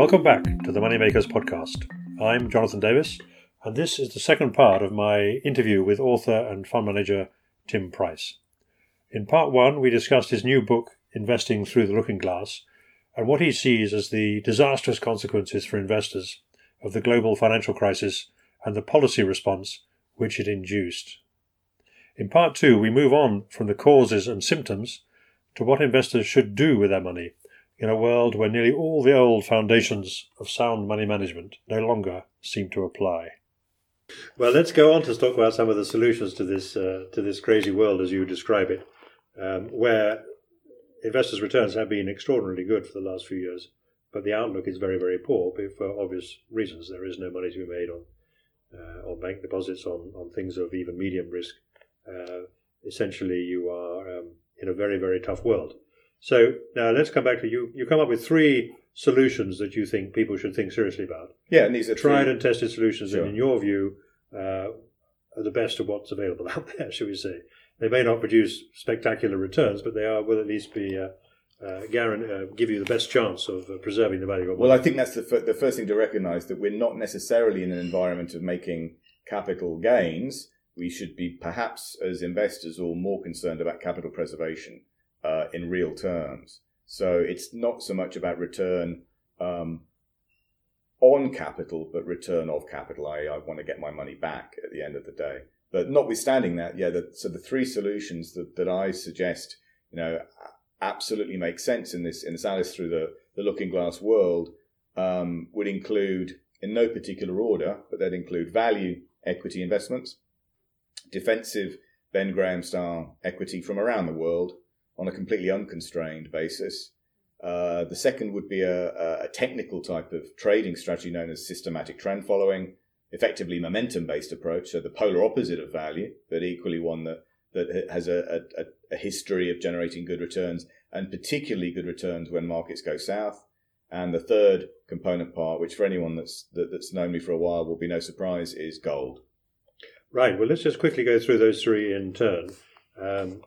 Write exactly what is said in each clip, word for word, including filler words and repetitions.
Welcome back to the Money Makers Podcast. I'm Jonathan Davis, and this is the second part of my interview with author and fund manager Tim Price. In part one, we discussed his new book, Investing Through the Looking Glass, and what he sees as the disastrous consequences for investors of the global financial crisis and the policy response which it induced. In part two, we move on from the causes and symptoms to what investors should do with their money in a world where nearly all the old foundations of sound money management no longer seem to apply. Well, let's go on to talk about some of the solutions to this uh, to this crazy world as you describe it, um, where investors' returns have been extraordinarily good for the last few years, but the outlook is very, very poor for obvious reasons. There is no money to be made on uh, on bank deposits, on, on things of even medium risk. Uh, essentially, you are um, in a very, very tough world. So now let's come back to you. You come up with three solutions that you think people should think seriously about. Yeah, and these are tried three. and tested solutions, sure. And in your view, uh, are the best of what's available out there, shall we say. They may not produce spectacular returns, but they are will at least be uh, uh, guarantee, uh, give you the best chance of uh, preserving the value of money. Well, I think that's the, f- the first thing to recognise, that we're not necessarily in an environment of making capital gains. We should be perhaps, as investors, all more concerned about capital preservation. Uh, in real terms. So it's not so much about return um, on capital, but return of capital. I, I want to get my money back at the end of the day. But notwithstanding that, yeah, the, so the three solutions that, that I suggest, you know, absolutely make sense in this in this Alice Through the, the Looking Glass world um, would include, in no particular order, but they'd include value equity investments, defensive Ben Graham style equity from around the world, on a completely unconstrained basis. Uh, the second would be a, a technical type of trading strategy known as systematic trend following, effectively momentum-based approach, so the polar opposite of value, but equally one that, that has a, a, a history of generating good returns, and particularly good returns when markets go south. And the third component part, which for anyone that's that, that's known me for a while will be no surprise, is gold. Right, well, let's just quickly go through those three in turn. Um,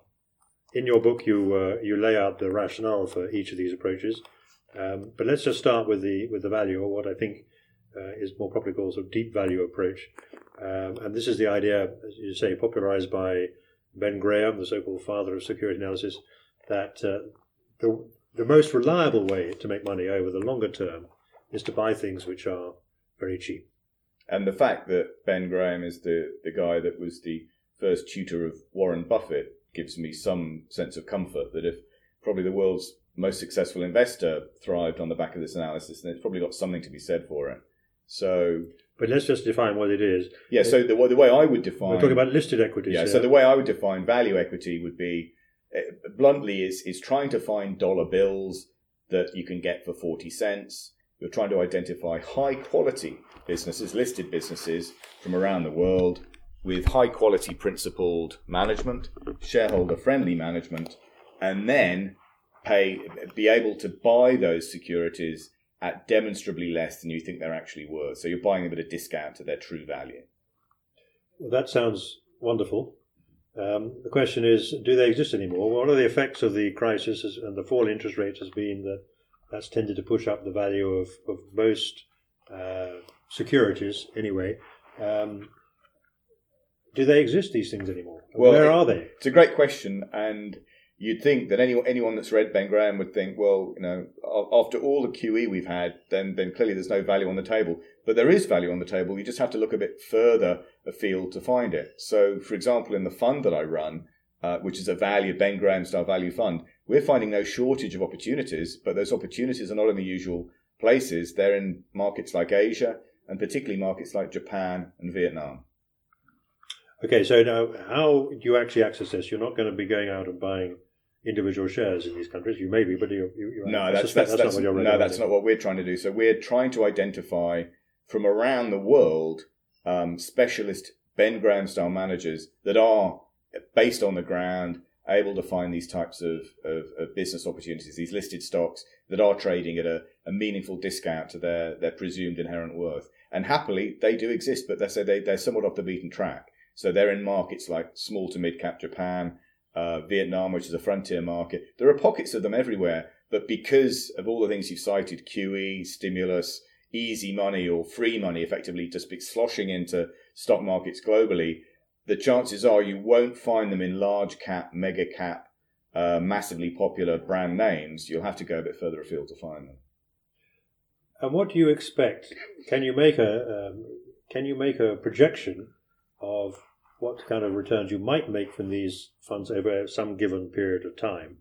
In your book, you uh, you lay out the rationale for each of these approaches, um, but let's just start with the with the value, or what I think uh, is more properly called sort of deep value approach. Um, and this is the idea, as you say, popularized by Ben Graham, the so-called father of security analysis, that uh, the the most reliable way to make money over the longer term is to buy things which are very cheap. And the fact that Ben Graham is the, the guy that was the first tutor of Warren Buffett gives me some sense of comfort that if probably the world's most successful investor thrived on the back of this analysis, then it's probably got something to be said for it. So, but let's just define what it is. Yeah. It, so the, the way I would define, we're talking about listed equities. Yeah. Here. So the way I would define value equity would be, uh, bluntly, is is trying to find dollar bills that you can get for forty cents. You're trying to identify high quality businesses, listed businesses from around the world, with high-quality principled management, shareholder-friendly management, and then pay be able to buy those securities at demonstrably less than you think they're actually worth. So you're buying them at a discount to their true value. Well, that sounds wonderful. Um, the question is, do they exist anymore? One of the effects of the crisis and the fall in interest rates has been that that's tended to push up the value of, of most uh, securities anyway. Um Do they exist, these things, anymore? Well, where are they? It's a great question, and you'd think that anyone anyone that's read Ben Graham would think, well, you know, after all the Q E we've had, then then clearly there's no value on the table. But there is value on the table. You just have to look a bit further afield to find it. So, for example, in the fund that I run, uh, which is a value Ben Graham-style value fund, we're finding no shortage of opportunities, but those opportunities are not in the usual places. They're in markets like Asia, and particularly markets like Japan and Vietnam. Okay, so now how do you actually access this? You're not going to be going out and buying individual shares in these countries. You may be, but you, you, no, that's, that's, that's, that's not what you're no, that's not what we're trying to do. So we're trying to identify from around the world um, specialist Ben Graham style managers that are based on the ground, able to find these types of, of, of business opportunities, these listed stocks that are trading at a, a meaningful discount to their, their presumed inherent worth. And happily, they do exist, but they say they they're somewhat off the beaten track. So they're in markets like small to mid-cap Japan, uh, Vietnam, which is a frontier market. There are pockets of them everywhere, But because of all the things you've cited, Q E, stimulus, easy money or free money effectively just sloshing into stock markets globally, the chances are you won't find them in large cap, mega cap, uh, massively popular brand names. You'll have to go a bit further afield to find them. And what do you expect? Can you make a um, can you make a projection of what kind of returns you might make from these funds over some given period of time,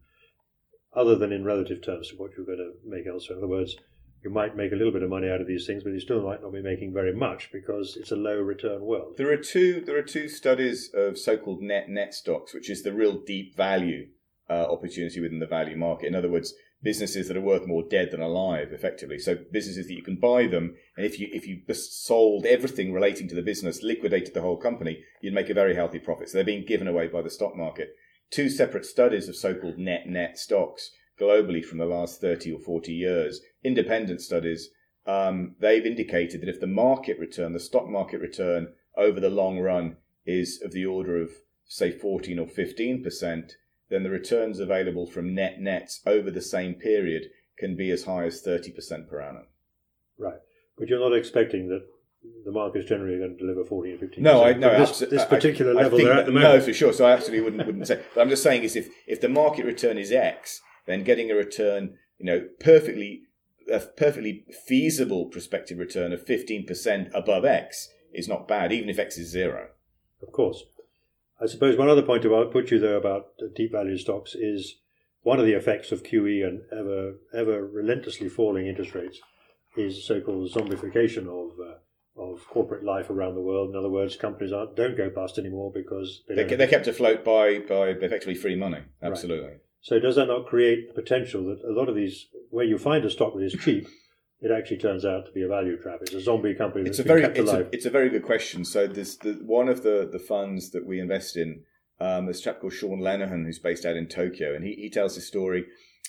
other than in relative terms to what you're going to make elsewhere? In other words, you might make a little bit of money out of these things, but you still might not be making very much because it's a low return world. There are two there are two studies of so-called net net stocks, which is the real deep value uh, opportunity within the value market. In other words, businesses that are worth more dead than alive, effectively. So businesses that you can buy them, and if you if you just sold everything relating to the business, liquidated the whole company, you'd make a very healthy profit. So they're being given away by the stock market. Two separate studies of so-called net net stocks globally from the last thirty or forty years, independent studies, um, they've indicated that if the market return, the stock market return over the long run is of the order of, say, fourteen or fifteen percent, then the returns available from net nets over the same period can be as high as thirty percent per annum. Right. But you're not expecting that the market's generally going to deliver fourteen or fifteen percent? No, I, no. This, I, this particular I, level I they're that, at the moment? No, for sure. So I absolutely wouldn't wouldn't say. But I'm just saying is if, if the market return is X, then getting a return, you know, perfectly a perfectly feasible prospective return of fifteen percent above X is not bad, even if X is zero. Of course. I suppose one other point to put you there about deep value stocks is one of the effects of Q E and ever ever relentlessly falling interest rates is so-called zombification of uh, of corporate life around the world. In other words, companies aren't, don't go bust anymore because they they're, they're kept afloat by by effectively free money. Absolutely. Right. So does that not create the potential that a lot of these, where you find a stock that is cheap, it actually turns out to be a value trap? It's a zombie company that's it's a been very, kept alive. It's a, it's a very good question. So there's the, one of the, the funds that we invest in, um, this chap called Sean Lenahan, who's based out in Tokyo, and he, he tells his story.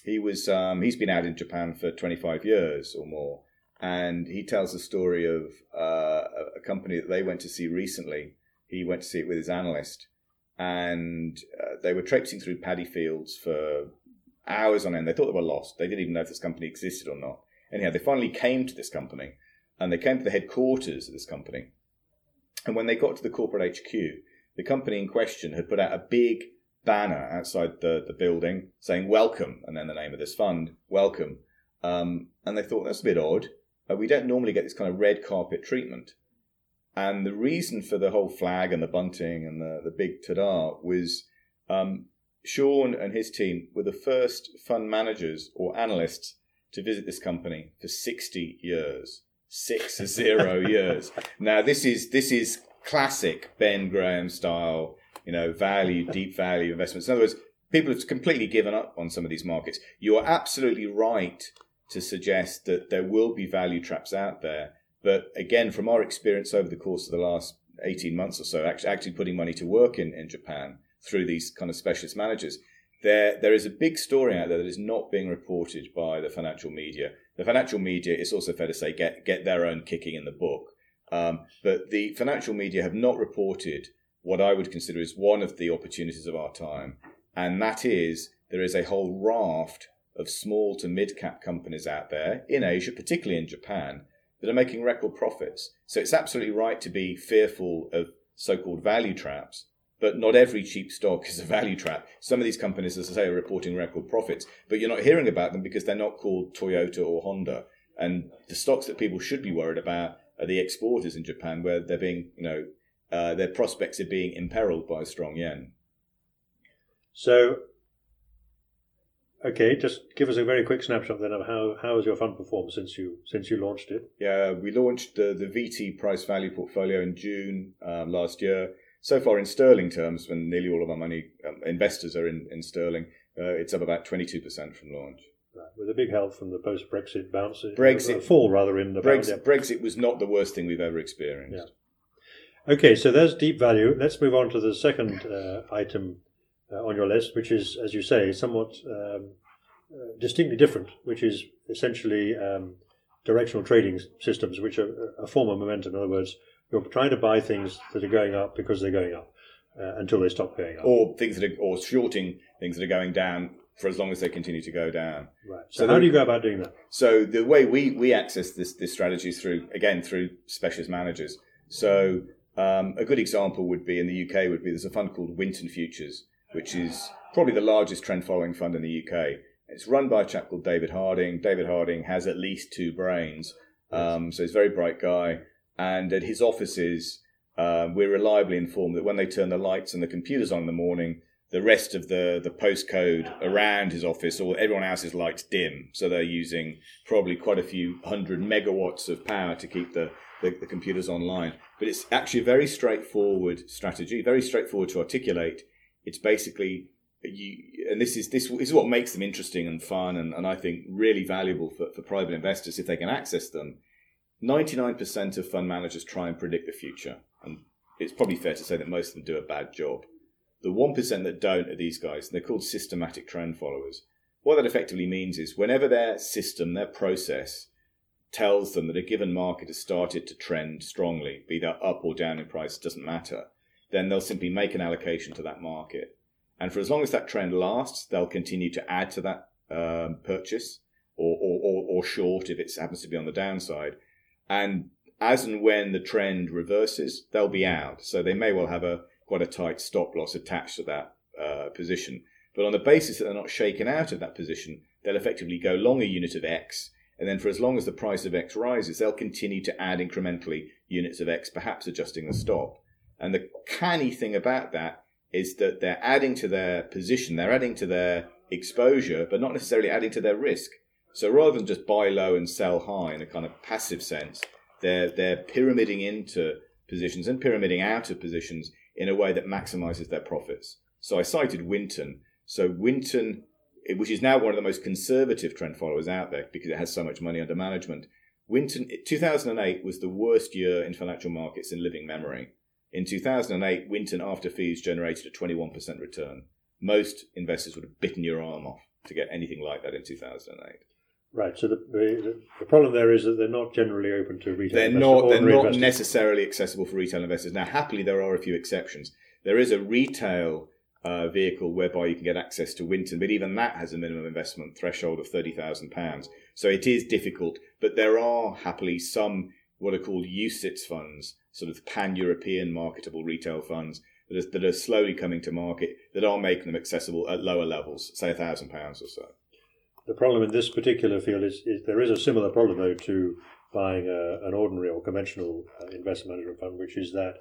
He was um, he's been out in Japan for twenty-five years or more, and he tells the story of uh, a company that they went to see recently. He went to see it with his analyst, and uh, they were traipsing through paddy fields for hours on end. They thought they were lost. They didn't even know if this company existed or not. Anyhow, they finally came to this company, and they came to the headquarters of this company. And when they got to the corporate H Q, the company in question had put out a big banner outside the, the building saying, welcome, and then the name of this fund, welcome. Um, and they thought, that's a bit odd. Uh, we don't normally get this kind of red carpet treatment. And the reason for the whole flag and the bunting and the, the big ta-da was um, Sean and his team were the first fund managers or analysts to visit this company for sixty years, six zero years. Now, this is this is classic Ben Graham style, you know, value, deep value investments. In other words, people have completely given up on some of these markets. You are absolutely right to suggest that there will be value traps out there. But again, from our experience over the course of the last eighteen months or so, actually, actually putting money to work in, in Japan through these kind of specialist managers, there there is a big story out there that is not being reported by the financial media. The financial media, it's also fair to say, get, get their own kicking in the book. Um, but the financial media have not reported what I would consider is one of the opportunities of our time. And that is, there is a whole raft of small to mid-cap companies out there in Asia, particularly in Japan, that are making record profits. So it's absolutely right to be fearful of so-called value traps, but not every cheap stock is a value trap. Some of these companies, as I say, are reporting record profits, but you're not hearing about them because they're not called Toyota or Honda. And the stocks that people should be worried about are the exporters in Japan, where they're being, you know, uh, their prospects are being imperiled by a strong yen. So, okay, just give us a very quick snapshot then of how, how has your fund performed since you since you launched it? Yeah, we launched the, the V T price value portfolio in June uh, last year. So far in sterling terms, when nearly all of our money um, investors are in, in sterling, uh, it's up about twenty-two percent from launch. Right. With a big help from the post-Brexit bounce. Brexit. Uh, fall rather in the Brexit, yeah. Brexit was not the worst thing we've ever experienced. Yeah. Okay, so there's deep value. Let's move on to the second uh, item Uh, on your list, which is, as you say, somewhat um, uh, distinctly different, which is essentially um, directional trading systems, which are a form of momentum. In other words, you're trying to buy things that are going up because they're going up uh, until they stop going up. Or things that are, or shorting things that are going down for as long as they continue to go down. Right. So, so how do you go about doing that? So the way we, we access this, this strategy is through, again, through specialist managers. So um, a good example would be in the U K would be there's a fund called Winton Futures, which is probably the largest trend following fund in the U K. It's run by a chap called David Harding. David Harding has at least two brains. Um, so he's a very bright guy. And at his offices, uh, we're reliably informed that when they turn the lights and the computers on in the morning, the rest of the, the postcode around his office or everyone else's lights dim. So they're using probably quite a few hundred megawatts of power to keep the, the, the computers online. But it's actually a very straightforward strategy, very straightforward to articulate. It's basically... You, and this is this is what makes them interesting and fun and, and I think really valuable for, for private investors if they can access them. ninety-nine percent of fund managers try and predict the future, and it's probably fair to say that most of them do a bad job. The one percent that don't are these guys, and they're called systematic trend followers. What that effectively means is whenever their system, their process, tells them that a given market has started to trend strongly, be that up or down in price, doesn't matter, then they'll simply make an allocation to that market. And for as long as that trend lasts, they'll continue to add to that um, purchase or, or, or, or short if it happens to be on the downside. And as and when the trend reverses, they'll be out. So they may well have a quite a tight stop loss attached to that uh, position. But on the basis that they're not shaken out of that position, they'll effectively go long a unit of X. And then for as long as the price of X rises, they'll continue to add incrementally units of X, perhaps adjusting the stop. And the canny thing about that is that they're adding to their position, they're adding to their exposure, but not necessarily adding to their risk. So rather than just buy low and sell high in a kind of passive sense, they're they're pyramiding into positions and pyramiding out of positions in a way that maximizes their profits. So I cited Winton. So Winton, which is now one of the most conservative trend followers out there because it has so much money under management. Winton, two thousand eight was the worst year in financial markets in living memory. In two thousand eight, Winton after fees generated a twenty-one percent return. Most investors would have bitten your arm off to get anything like that in two thousand eight. Right. So the the, the problem there is that they're not generally open to retail they're investors. Not, they're not investors. Necessarily accessible for retail investors. Now, happily, there are a few exceptions. There is a retail uh, vehicle whereby you can get access to Winton, but even that has a minimum investment threshold of thirty thousand pounds. So it is difficult, but there are happily some what are called U CITS funds, sort of pan-European marketable retail funds that are, that are slowly coming to market that are making them accessible at lower levels, say one thousand pounds or so. The problem in this particular field is, is there is a similar problem, though, to buying a, an ordinary or conventional uh, investment management fund, which is that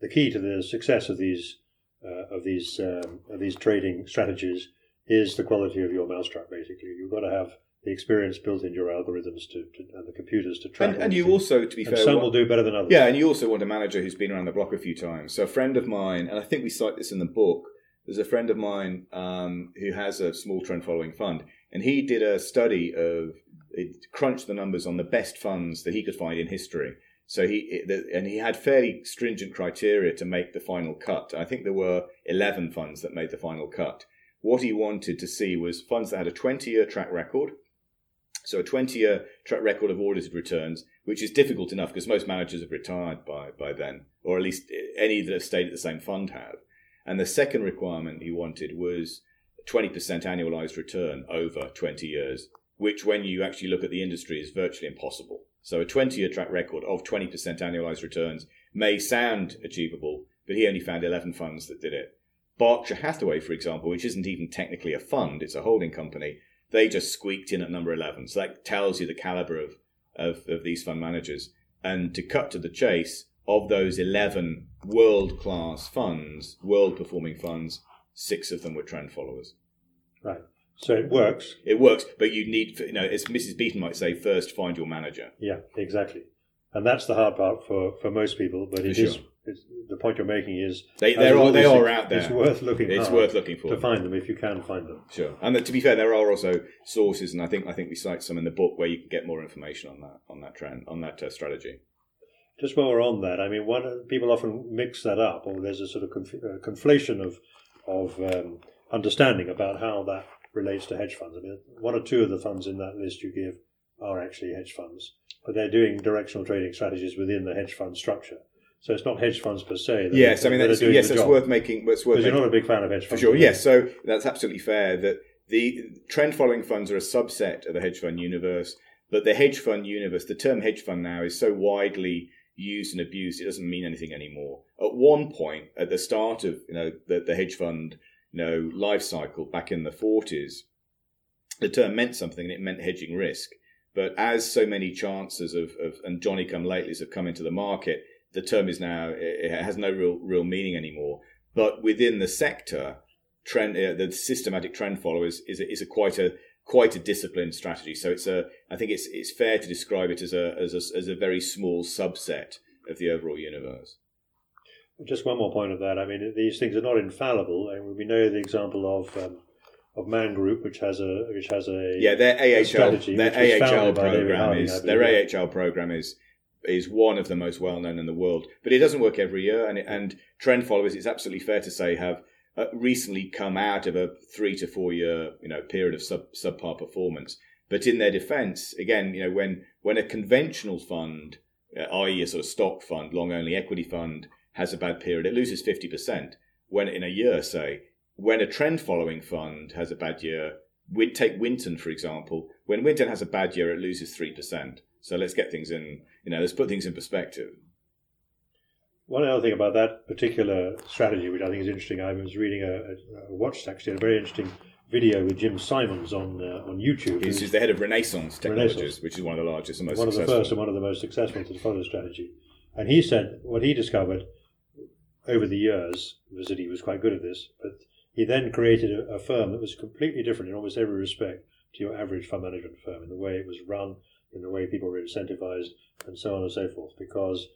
the key to the success of these uh, of these um, of these trading strategies is the quality of your mousetrap, basically. You've got to have the experience built into your algorithms to, to and the computers to track. And, and you also, to be fair, some will do better than others. Yeah, and you also want a manager who's been around the block a few times. So a friend of mine, and I think we cite this in the book, there's a friend of mine um, who has a small trend following fund, and he did a study of, it crunched the numbers on the best funds that he could find in history. So he and he had fairly stringent criteria to make the final cut. I think there were eleven funds that made the final cut. What he wanted to see was funds that had a twenty-year track record. So a twenty-year track record of audited returns, which is difficult enough because most managers have retired by, by then, or at least any that have stayed at the same fund have. And the second requirement he wanted was twenty percent annualized return over twenty years, which when you actually look at the industry is virtually impossible. So a twenty-year track record of twenty percent annualized returns may sound achievable, but he only found eleven funds that did it. Berkshire Hathaway, for example, which isn't even technically a fund, it's a holding company, they just squeaked in at number eleven. So that tells you the caliber of, of, of these fund managers. And to cut to the chase, of those eleven world-class funds, world-performing funds, six of them were trend followers. Right. So it works. It works, but you need, you know, as Missus Beaton might say, first find your manager. Yeah, exactly. And that's the hard part for, for most people, but it sure. is... It's, the point you're making is they there are they are out there. It's worth looking. It's worth looking for to find them if you can find them. Sure, and to be fair, there are also sources, and I think I think we cite some in the book where you can get more information on that on that trend on that uh, strategy. Just while we're on that, I mean, one people often mix that up, or there's a sort of conf, uh, conflation of of um, understanding about how that relates to hedge funds. I mean, one or two of the funds in that list you give are actually hedge funds, but they're doing directional trading strategies within the hedge fund structure. So it's not hedge funds per se. That yes, are, I mean, that that's, yes, it's worth making. It's worth because making, you're not a big fan of hedge funds. For sure, yes. So that's absolutely fair that the trend following funds are a subset of the hedge fund universe, but the hedge fund universe, the term hedge fund now is so widely used and abused, it doesn't mean anything anymore. At one point, at the start of you know the, the hedge fund you know, life cycle back in the forties, the term meant something and it meant hedging risk. But as so many chances of, of and Johnny come latelys have come into the market, the term is now, it has no real real meaning anymore. But within the sector, trend uh, the systematic trend followers is a, is a quite a quite a disciplined strategy. So it's a I think it's it's fair to describe it as a as a, as a very small subset of the overall universe. Just one more point of that. I mean, these things are not infallible, and we know the example of um, of Man Group, which has a which has a yeah their A H L their A H L program is their A H L program is. is one of the most well-known in the world, but it doesn't work every year. And, and trend followers, it's absolutely fair to say, have uh, recently come out of a three to four-year, you know, period of sub, subpar performance. But in their defence, again, you know, when when a conventional fund, uh, that is, a sort of stock fund, long-only equity fund, has a bad period, it loses fifty percent when in a year. Say, when a trend-following fund has a bad year, we'd take Winton for example. When Winton has a bad year, it loses three percent. So let's get things in, you know, let's put things in perspective. One other thing about that particular strategy, which I think is interesting, I was reading a, a, a watched actually a very interesting video with Jim Simons on uh, on YouTube. He's, he's the head of Renaissance Technologies, Renaissance, which is one of the largest and most one successful. One of the first and one of the most successful to the follow strategy. And he said what he discovered over the years was that he was quite good at this, but he then created a, a firm that was completely different in almost every respect to your average fund management firm in the way it was run, in the way people were incentivized, and so on and so forth. Because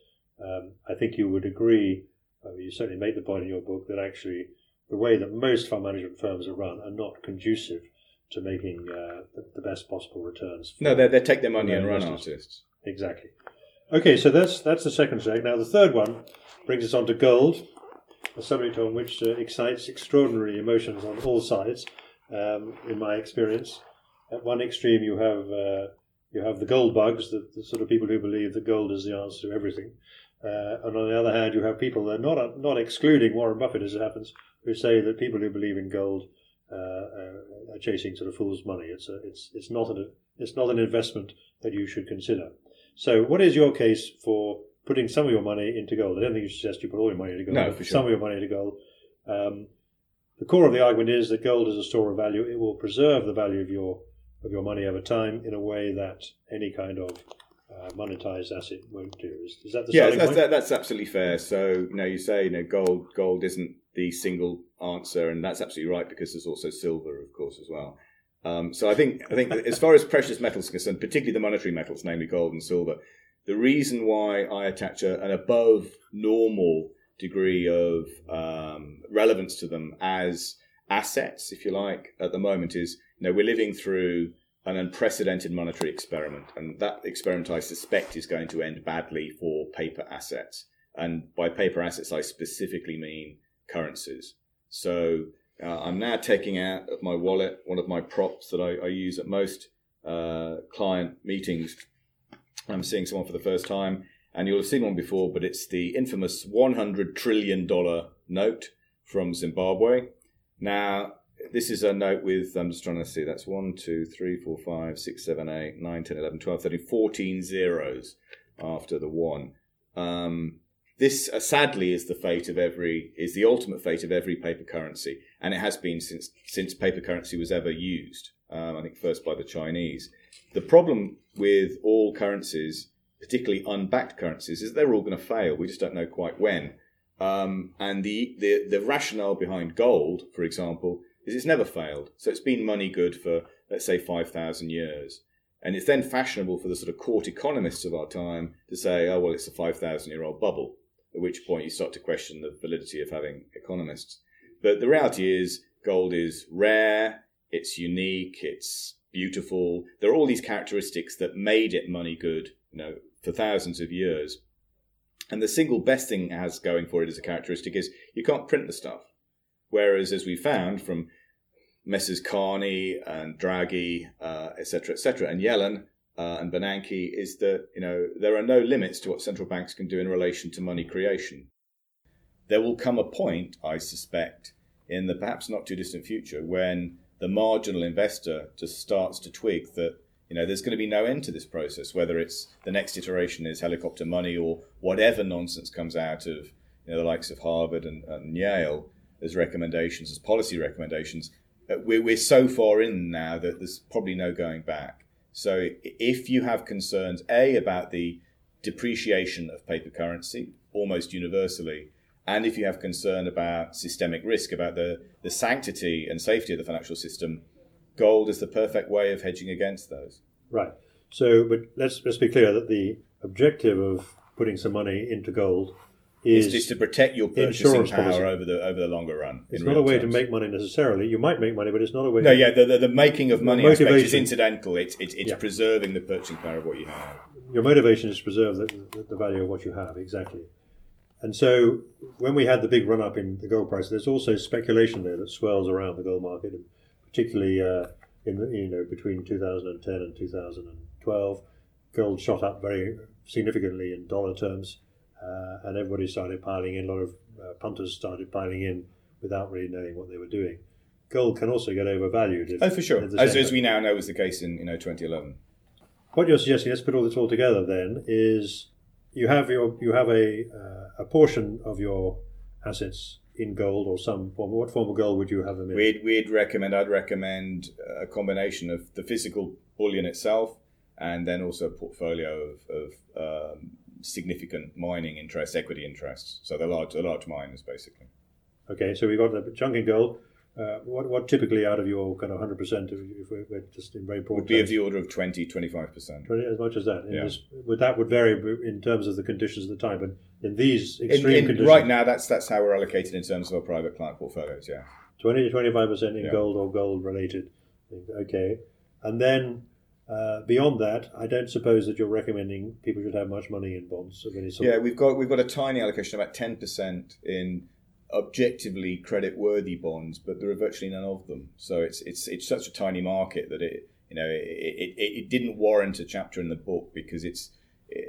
um, I think you would agree, I mean, you certainly make the point in your book, that actually the way that most fund management firms are run are not conducive to making uh, the, the best possible returns. For no, they they take their money and run artists. Exactly. Okay, so that's that's the second leg. Now the third one brings us on to gold, a subject on which uh, excites extraordinary emotions on all sides, um, in my experience. At one extreme you have... Uh, You have the gold bugs, the, the sort of people who believe that gold is the answer to everything. Uh, and on the other hand, you have people, that not not excluding Warren Buffett as it happens, who say that people who believe in gold uh, are chasing sort of fool's money. It's a, it's it's not an it's not an investment that you should consider. So, what is your case for putting some of your money into gold? I don't think you suggest you put all your money into gold. No, for sure. Some of your money into gold. Um, the core of the argument is that gold is a store of value. It will preserve the value of your of your money over time in a way that any kind of uh, monetized asset won't do. Is, is that the yeah, starting that's, point? Yeah, that, that's absolutely fair. So, you know, you say, you know, gold, gold isn't the single answer, and that's absolutely right, because there's also silver, of course, as well. Um, so I think, I think as far as precious metals are concerned, particularly the monetary metals, namely gold and silver, the reason why I attach a, an above normal degree of um, relevance to them as assets, if you like, at the moment is, you know, we're living through an unprecedented monetary experiment, and that experiment, I suspect, is going to end badly for paper assets. And by paper assets, I specifically mean currencies. So uh, I'm now taking out of my wallet one of my props that I, I use at most uh, client meetings. I'm seeing someone for the first time, and you'll have seen one before, but it's the infamous one hundred trillion dollars note from Zimbabwe. Now, this is a note with, I'm just trying to see, that's one, two, three, four, five, six, seven, eight, nine, ten, eleven, twelve, thirteen, fourteen zeros after the one. Um, this, uh, sadly, is the fate of every, is the ultimate fate of every paper currency, and it has been since since paper currency was ever used, um, I think first by the Chinese. The problem with all currencies, particularly unbacked currencies, is they're all going to fail. We just don't know quite when. Um, and the, the, the rationale behind gold, for example, is it's never failed. So it's been money good for, let's say, five thousand years. And it's then fashionable for the sort of court economists of our time to say, oh, well, it's a five thousand-year-old bubble, at which point you start to question the validity of having economists. But the reality is gold is rare, it's unique, it's beautiful. There are all these characteristics that made it money good, you know, for thousands of years. And the single best thing it has going for it as a characteristic is you can't print the stuff. Whereas, as we found from Messrs Carney and Draghi, uh, et cetera, et cetera, and Yellen, uh, and Bernanke is that, you know, there are no limits to what central banks can do in relation to money creation. There will come a point, I suspect, in the perhaps not too distant future when the marginal investor just starts to twig that, you know, there's going to be no end to this process, whether it's the next iteration is helicopter money or whatever nonsense comes out of, you know, the likes of Harvard and, and Yale as recommendations, as policy recommendations. We're, we're so far in now that there's probably no going back. So if you have concerns, A, about the depreciation of paper currency almost universally, and if you have concern about systemic risk, about the, the sanctity and safety of the financial system, gold is the perfect way of hedging against those. Right. So, but let's let's be clear that the objective of putting some money into gold is it's just to protect your purchasing power over the over the longer run. It's not a way terms. to make money necessarily. You might make money, but it's not a way. No, to yeah, the, the the making of money aspect is incidental. It's it's, it's yeah. preserving the purchasing power of what you have. Your motivation is to preserve the, the, the value of what you have, exactly. And so when we had the big run-up in the gold price, there's also speculation there that swirls around the gold market, and particularly uh, in the, you know, between two thousand ten and two thousand twelve, gold shot up very significantly in dollar terms, uh, and everybody started piling in. A lot of uh, punters started piling in without really knowing what they were doing. Gold can also get overvalued. If, oh, for sure, as, as we now know was the case in, you know, twenty eleven. What you're suggesting, let's put all this all together then, is... You have your you have a uh, a portion of your assets in gold or some form. What form of gold would you have them in? We'd we'd recommend. I'd recommend a combination of the physical bullion itself, and then also a portfolio of, of um, significant mining interests, equity interests. So the large the large miners basically. Okay, so we've got a chunk in gold. Uh, what what typically out of your kind of one hundred percent, if we're, we're just in very broad would be terms, of the order of twenty, twenty-five percent. As much as that. Yeah. This, that would vary in terms of the conditions at the time, but in these extreme in, in, conditions... Right now, that's that's how we're allocated in terms of our private client portfolios, yeah. twenty to twenty-five percent in yeah. gold or gold-related. Okay. And then uh, beyond that, I don't suppose that you're recommending people should have much money in bonds of any sort. Yeah, we've got, we've got a tiny allocation, about ten percent in... objectively credit-worthy bonds, but there are virtually none of them. So it's it's it's such a tiny market that it you know it it, it didn't warrant a chapter in the book because it's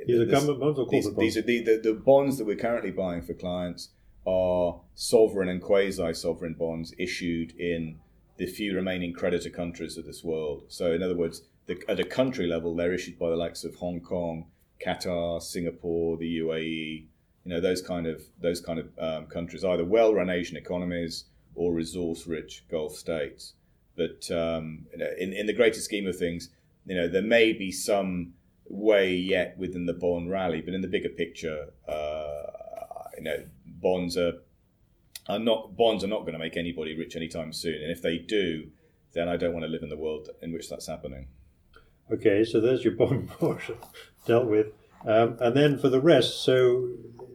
these it, are government bonds or corporate these, bonds. These are the, the the bonds that we're currently buying for clients are sovereign and quasi-sovereign bonds issued in the few remaining creditor countries of this world. So in other words, the, at a country level, they're issued by the likes of Hong Kong, Qatar, Singapore, the U A E. You know, those kind of those kind of um, countries, either well-run Asian economies or resource-rich Gulf states. But um, you know, in in the greater scheme of things, you know, there may be some way yet within the bond rally, but in the bigger picture, uh, you know, bonds are are not bonds are not going to make anybody rich anytime soon. And if they do, then I don't want to live in the world in which that's happening. Okay, so there's your bond portion dealt with. Um, and then for the rest, so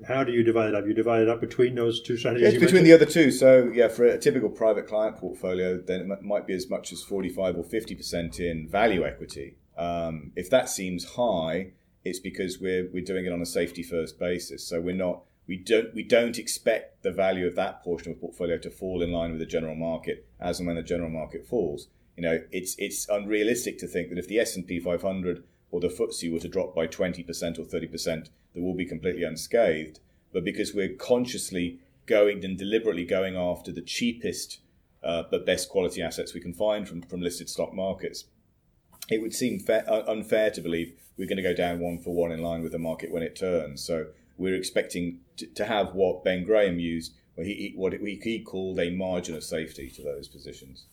how do you divide it up? You divide it up between those two strategies? Yes, between the other two. So, yeah, for a typical private client portfolio, then it might be as much as forty-five or fifty percent in value equity. Um, if that seems high, it's because we're we're doing it on a safety first basis. So we're not we don't we don't expect the value of that portion of a portfolio to fall in line with the general market as and when the general market falls. You know, it's it's unrealistic to think that if the S and P five hundred or the F T S E were to drop by twenty percent or thirty percent, that will be completely unscathed. But because we're consciously going and deliberately going after the cheapest uh, but best quality assets we can find from, from listed stock markets, it would seem fair, uh, unfair to believe we're going to go down one for one in line with the market when it turns. So we're expecting to, to have what Ben Graham used, what he, what he called a margin of safety to those positions.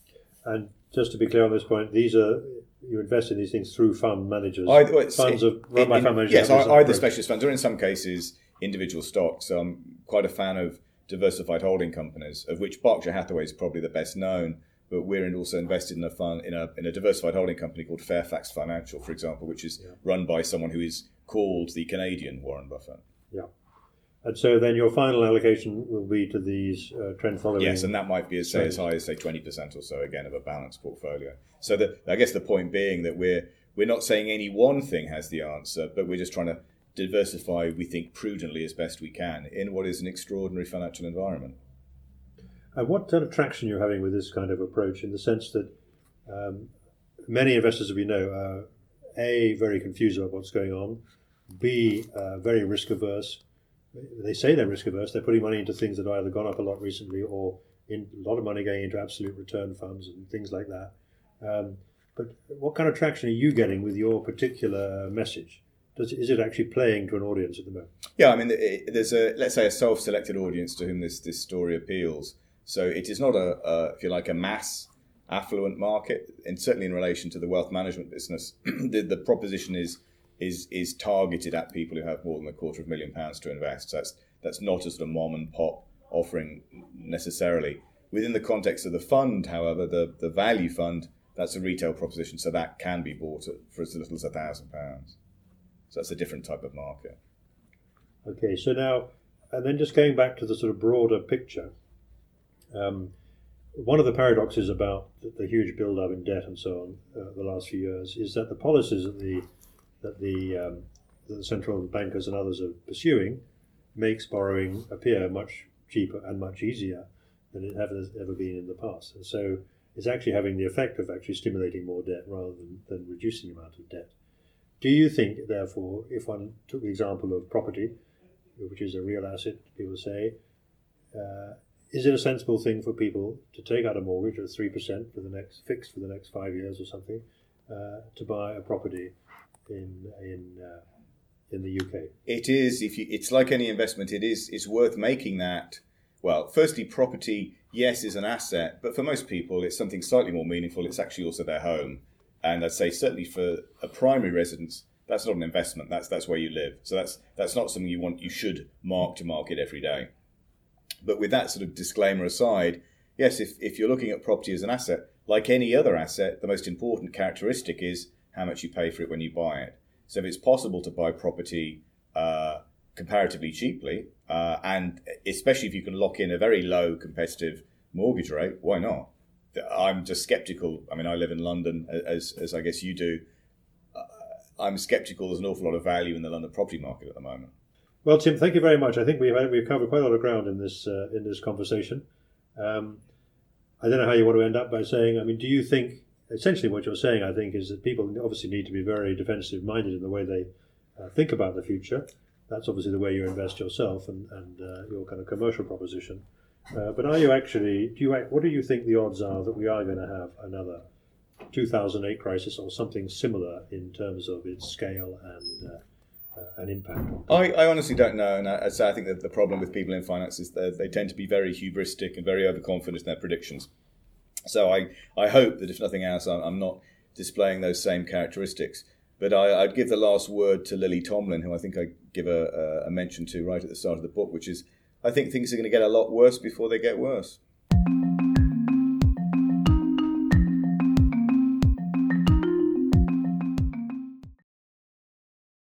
And just to be clear on this point, these are... You invest in these things through fund managers, I, well, funds of run by fund managers. Yes, either specialist funds or in some cases individual stocks. I'm quite a fan of diversified holding companies, of which Berkshire Hathaway is probably the best known. But we're also invested in a fund in a in a diversified holding company called Fairfax Financial, for example, which is yeah. run by someone who is called the Canadian Warren Buffett. Yeah. And so then your final allocation will be to these uh, trend following. Yes, and that might be as, say, as high as say twenty percent or so again of a balanced portfolio. So the, I guess the point being that we're we're not saying any one thing has the answer, but we're just trying to diversify, we think, prudently as best we can in what is an extraordinary financial environment. And what kind of traction you're having with this kind of approach in the sense that um, many investors that we know are A, very confused about what's going on, B, uh, very risk averse. They say they're risk averse. They're putting money into things that have either gone up a lot recently or in, a lot of money going into absolute return funds and things like that. Um, but what kind of traction are you getting with your particular message? Does, is it actually playing to an audience at the moment? Yeah, I mean, there's a, let's say, a self-selected audience to whom this, this story appeals. So it is not a, a, if you like, a mass affluent market, and certainly in relation to the wealth management business, the, the proposition is is is targeted at people who have more than a quarter of a million pounds to invest. So that's that's not a sort of mom and pop offering necessarily. Within the context of the fund, however, the, the value fund, that's a retail proposition, so that can be bought for as little as a thousand pounds. So that's a different type of market. Okay, so now, and then just going back to the sort of broader picture, um, one of the paradoxes about the huge build-up in debt and so on uh, the last few years is that the policies that the that the, um, that the central bankers and others are pursuing makes borrowing appear much cheaper and much easier than it has ever been in the past. And so it's actually having the effect of actually stimulating more debt rather than, than reducing the amount of debt. Do you think, therefore, if one took the example of property, which is a real asset, people say, uh, is it a sensible thing for people to take out a mortgage at three percent for the next fixed for the next five years or something uh, to buy a property in in uh, in the U K? It is. If you, it's like any investment, it is. It's worth making that. Well, firstly, property, yes, is an asset, but for most people, it's something slightly more meaningful. It's actually also their home, and I'd say certainly for a primary residence, that's not an investment. That's that's where you live. So that's that's not something you want. You should mark to market every day. But with that sort of disclaimer aside, yes, if if you're looking at property as an asset, like any other asset, the most important characteristic is how much you pay for it when you buy it. So if it's possible to buy property uh, comparatively cheaply, uh, and especially if you can lock in a very low competitive mortgage rate, why not? I'm just sceptical. I mean, I live in London, as as I guess you do. Uh, I'm sceptical there's an awful lot of value in the London property market at the moment. Well, Tim, thank you very much. I think we've we've covered quite a lot of ground in this uh, in this conversation. Um, I don't know how you want to end up by saying, I mean, do you think, essentially what you're saying, I think, is that people obviously need to be very defensive-minded in the way they uh, think about the future. That's obviously the way you invest yourself and, and uh, your kind of commercial proposition. Uh, but are you actually, do you, what do you think the odds are that we are going to have another two thousand eight crisis or something similar in terms of its scale and uh, Uh, an impact? I, I honestly don't know, and I, so I think that the problem with people in finance is that they tend to be very hubristic and very overconfident in their predictions. So I, I hope that if nothing else, I'm, I'm not displaying those same characteristics. But I, I'd give the last word to Lily Tomlin, who I think I give a, a mention to right at the start of the book, which is, I think things are going to get a lot worse before they get worse.